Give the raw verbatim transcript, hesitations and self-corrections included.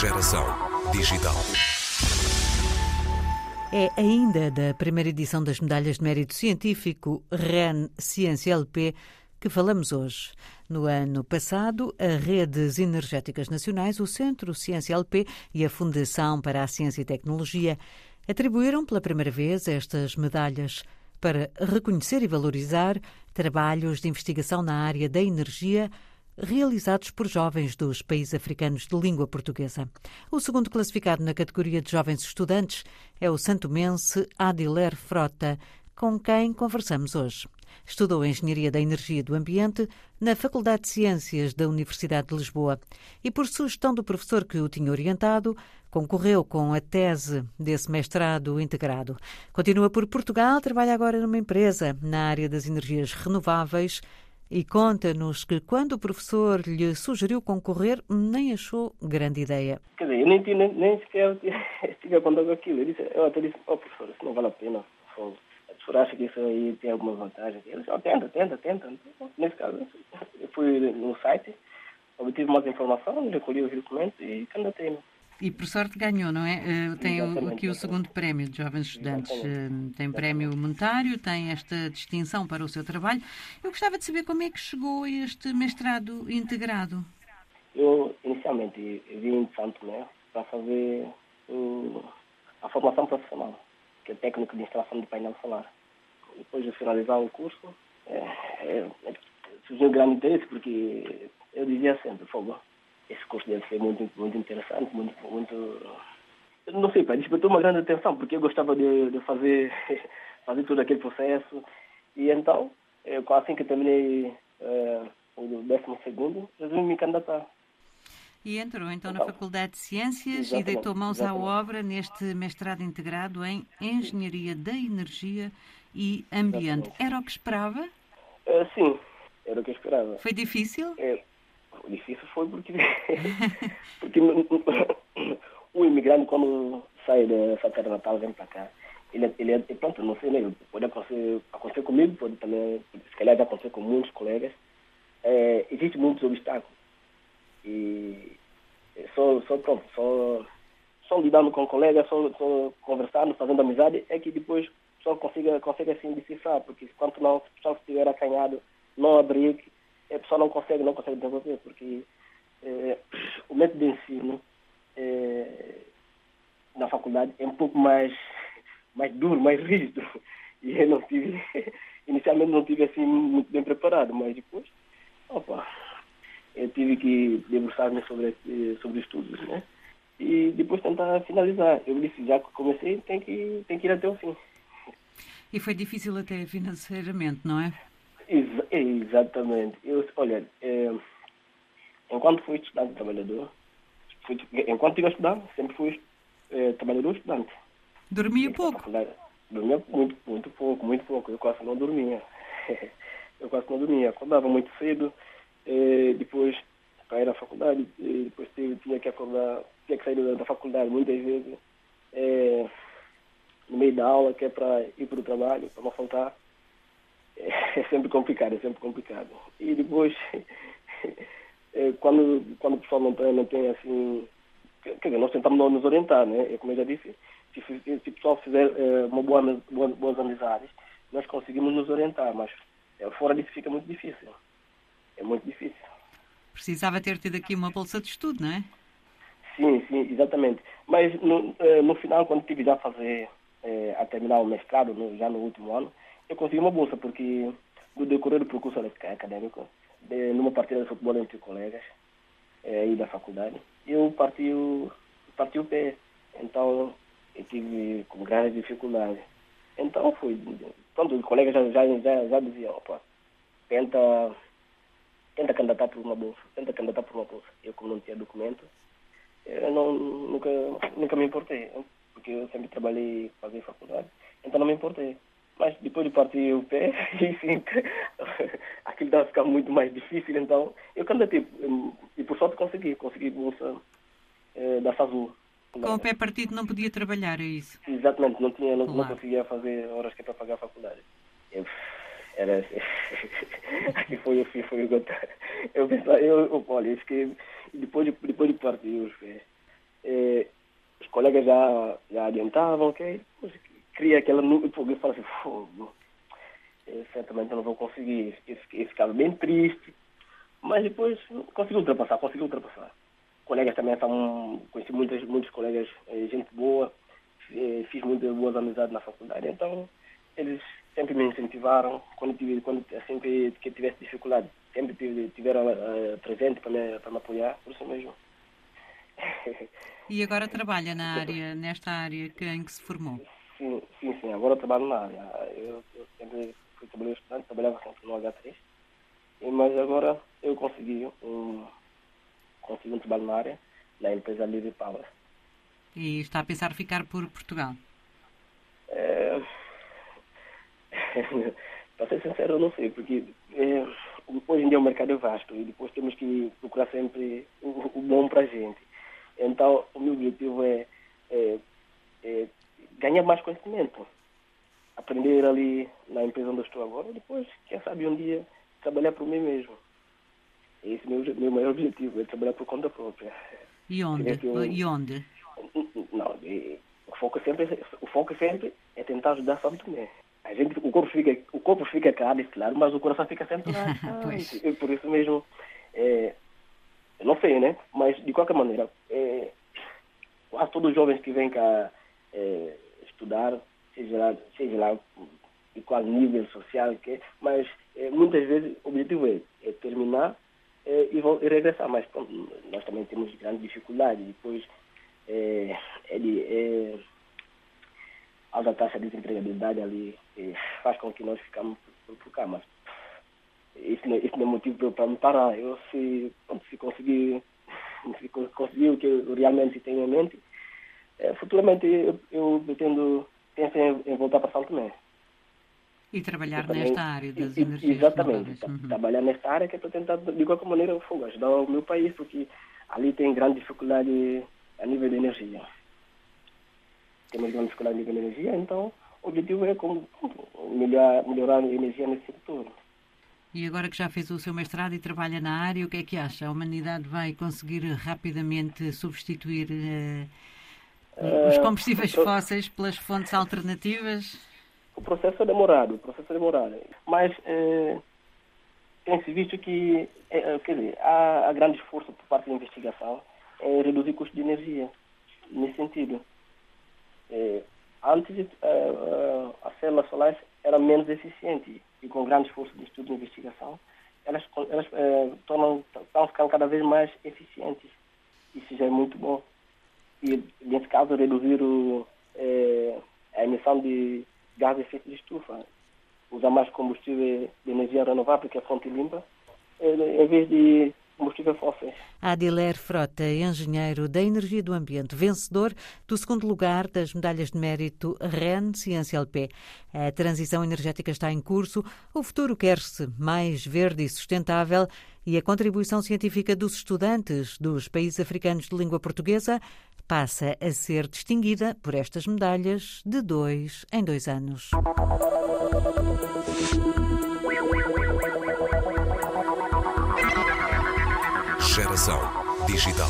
Geração Digital. É ainda da primeira edição das medalhas de mérito científico R E N Ciência L P que falamos hoje. No ano passado, a Redes Energéticas Nacionais, o Centro Ciência L P e a Fundação para a Ciência e Tecnologia atribuíram pela primeira vez estas medalhas para reconhecer e valorizar trabalhos de investigação na área da energia realizados por jovens dos países africanos de língua portuguesa. O segundo classificado na categoria de jovens estudantes é o santomense Adilher Frota, com quem conversamos hoje. Estudou Engenharia da Energia e do Ambiente na Faculdade de Ciências da Universidade de Lisboa e, por sugestão do professor que o tinha orientado, concorreu com a tese desse mestrado integrado. Continua por Portugal, trabalha agora numa empresa na área das energias renováveis e conta-nos que, quando o professor lhe sugeriu concorrer, nem achou grande ideia. Quer dizer, eu nem, nem, nem sequer tive a conta com aquilo. Eu, disse, eu até disse, ó oh, professor, isso não vale a pena. A professora acha que isso aí tem alguma vantagem. Ele disse, ó, oh, tenta, tenta, tenta. Nesse caso, eu fui no site, obtive mais informação, recolhi os documentos e candidatei-me. E, por sorte, ganhou, não é? Tem exatamente, aqui o segundo prémio de jovens estudantes. Exatamente. Tem prémio monetário, tem esta distinção para o seu trabalho. Eu gostava de saber como é que chegou a este mestrado integrado. Eu, inicialmente, eu vim de São Tomé para fazer uh, a formação profissional, que é técnico de instalação de painel solar. Depois de finalizar o curso, é, é, surgiu um grande interesse, porque eu dizia sempre, fogo, esse curso deve ser muito, muito interessante, muito, muito... Não sei, pai, despertou uma grande atenção, porque eu gostava de, de fazer, fazer todo aquele processo. E então, eu, assim que terminei uh, o décimo segundo, resolvi me candidatar. E entrou então, então na Faculdade de Ciências, exatamente, e deitou mãos exatamente. à obra neste mestrado integrado em Engenharia da Energia e Ambiente. Exatamente. Era o que esperava? Uh, sim, era o que eu esperava. Foi difícil? É. O difícil foi porque, porque o imigrante, quando sai da terra natal, vem para cá. Ele, ele é, pronto, não sei, né? Pode acontecer, acontecer comigo, pode também, se calhar já aconteceu com muitos colegas. É, existem muitos obstáculos. E só, só, pronto, só, só lidando com colegas, só, só conversando, fazendo amizade, é que depois só consiga, consegue assim decifrar, porque quanto não, se o estiver acanhado, não abrir, a pessoa não consegue, não consegue desenvolver, porque é, o método de ensino é, na faculdade é um pouco mais, mais duro, mais rígido. E eu não tive, inicialmente não tive assim muito bem preparado, mas depois, opa, eu tive que debruçar-me sobre, sobre estudos, né? E depois tentar finalizar. Eu disse, já que comecei, tem que, tem que ir até o fim. E foi difícil até financeiramente, não é? Ex- exatamente. Eu, olha, é, enquanto fui estudante trabalhador, fui, enquanto estive a estudar, sempre fui é, trabalhador estudante. Dormia pouco? Dormia muito, muito pouco, muito pouco. Eu quase não dormia. Eu quase não dormia. Acordava muito cedo, é, depois para ir à faculdade, depois tinha que acordar, tinha que sair da faculdade muitas vezes, é, no meio da aula, que é para ir para o trabalho, para não faltar. É sempre complicado, é sempre complicado. E depois, é, quando, quando o pessoal não tem, não tem assim... Quer dizer, nós tentamos nos orientar, né? Eu, como eu já disse, se, se o pessoal fizer é, uma boa, boa, boas amizades, nós conseguimos nos orientar, mas é, fora disso fica muito difícil. É muito difícil. Precisava ter tido aqui uma bolsa de estudo, não é? Sim, sim, exatamente. Mas no, no final, quando tive já a fazer, é, a terminar o mestrado, no, já no último ano, eu consegui uma bolsa, porque no decorrer do percurso académico, de, numa partida de futebol entre colegas é, aí da faculdade, eu parti o, parti o pé. Então, eu tive com grandes dificuldades. Então, foi... Pronto, os colegas já, já, já, já diziam, opa, tenta, tenta candidatar por uma bolsa, tenta candidatar por uma bolsa. Eu, como não tinha documento, eu não, nunca, nunca me importei, porque eu sempre trabalhei fazer faculdade, então não me importei. Mas depois de partir o pé, enfim, aquilo estava a ficar muito mais difícil. Então, eu candidatei e, por sorte, consegui. Consegui bolsa eh, da F A S U. Com o pé partido não podia trabalhar, é isso? Exatamente. Não, tinha, não, não conseguia fazer horas que é para pagar a faculdade. Eu, era aqui foi, foi, foi o gotar. Eu pensava, eu, olha, eu fiquei, depois de, depois de partir os pés, eh, os colegas já, já adiantavam, ok? Cria aquela nuvem, porque eu falo assim, fogo, eu certamente não vou conseguir, esse ficava bem triste, mas depois consegui ultrapassar, consegui ultrapassar. Colegas também são, conheci muitos, muitos colegas, gente boa, fiz muitas boas amizades na faculdade, então eles sempre me incentivaram, quando tive, quando sempre que tivesse dificuldade, sempre tiveram uh, presente para me, para me apoiar, por isso mesmo. E agora trabalha na área, nesta área que, em que se formou? Sim, sim, sim, agora eu trabalho na área. Eu, eu sempre fui trabalhador estudante, trabalhava sempre no agá três, mas agora eu consegui um, consegui um trabalho na área, na empresa Lívia de Paula. E está a pensar ficar por Portugal? É... Para ser sincero, eu não sei, porque é, hoje em dia o mercado é vasto e depois temos que procurar sempre o, o bom para a gente. Então, o meu objetivo é, é, é ganhar mais conhecimento, aprender ali na empresa onde eu estou agora e depois, quem sabe, um dia trabalhar por mim mesmo. Esse é o meu, meu maior objetivo, é trabalhar por conta própria. E onde? Eu, e onde? Não, o foco sempre, o foco sempre é tentar ajudar São Tomé. A gente, o corpo fica, o corpo fica cá desse lado, mas o coração fica sempre lá. Ah, por isso mesmo, é, eu não sei, né? Mas, de qualquer maneira, é, quase todos os jovens que vêm cá é, estudar, seja lá, seja lá de qual nível social, que, mas é, muitas vezes o objetivo é, é terminar é, e, vão, e regressar. Mas pronto, nós também temos grande dificuldade. Depois, é, é de... É, alta taxa de desempregabilidade ali faz com que nós ficamos por, por cá, mas isso não, isso não é motivo para me parar. Eu se, se conseguir se conseguir o que eu realmente tenho em mente, é, futuramente eu, eu pretendo pensar em, em voltar para São Tomé. E trabalhar também, nesta área das e, energias. Exatamente, tra- uhum. trabalhar nesta área que é para tentar, de qualquer maneira, eu vou ajudar o meu país, porque ali tem grande dificuldade a nível de energia. Temos uma dificuldade de energia, então o objetivo é como, melhorar, melhorar a energia nesse setor. E agora que já fez o seu mestrado e trabalha na área, o que é que acha? A humanidade vai conseguir rapidamente substituir uh, os combustíveis uh, fósseis pelas fontes alternativas? O processo é demorado, o processo é demorado. Mas uh, tem-se visto que uh, quer dizer, há, há grande esforço por parte da investigação em reduzir o custo de energia, nesse sentido. É, antes, uh, uh, as células solares eram menos eficientes e com grande esforço de estudo e investigação, elas, elas uh, tornam, estão ficando cada vez mais eficientes. Isso já é muito bom. E, nesse caso, reduzir o, uh, a emissão de gás de efeito de estufa, usar mais combustível de energia renovável, que é a fonte limpa, em vez de... Adilher Frota, engenheiro da energia e do ambiente, vencedor do segundo lugar das medalhas de mérito Redes Ciência L P. A transição energética está em curso, o futuro quer-se mais verde e sustentável e a contribuição científica dos estudantes dos países africanos de língua portuguesa passa a ser distinguida por estas medalhas de dois em dois anos. Geração digital.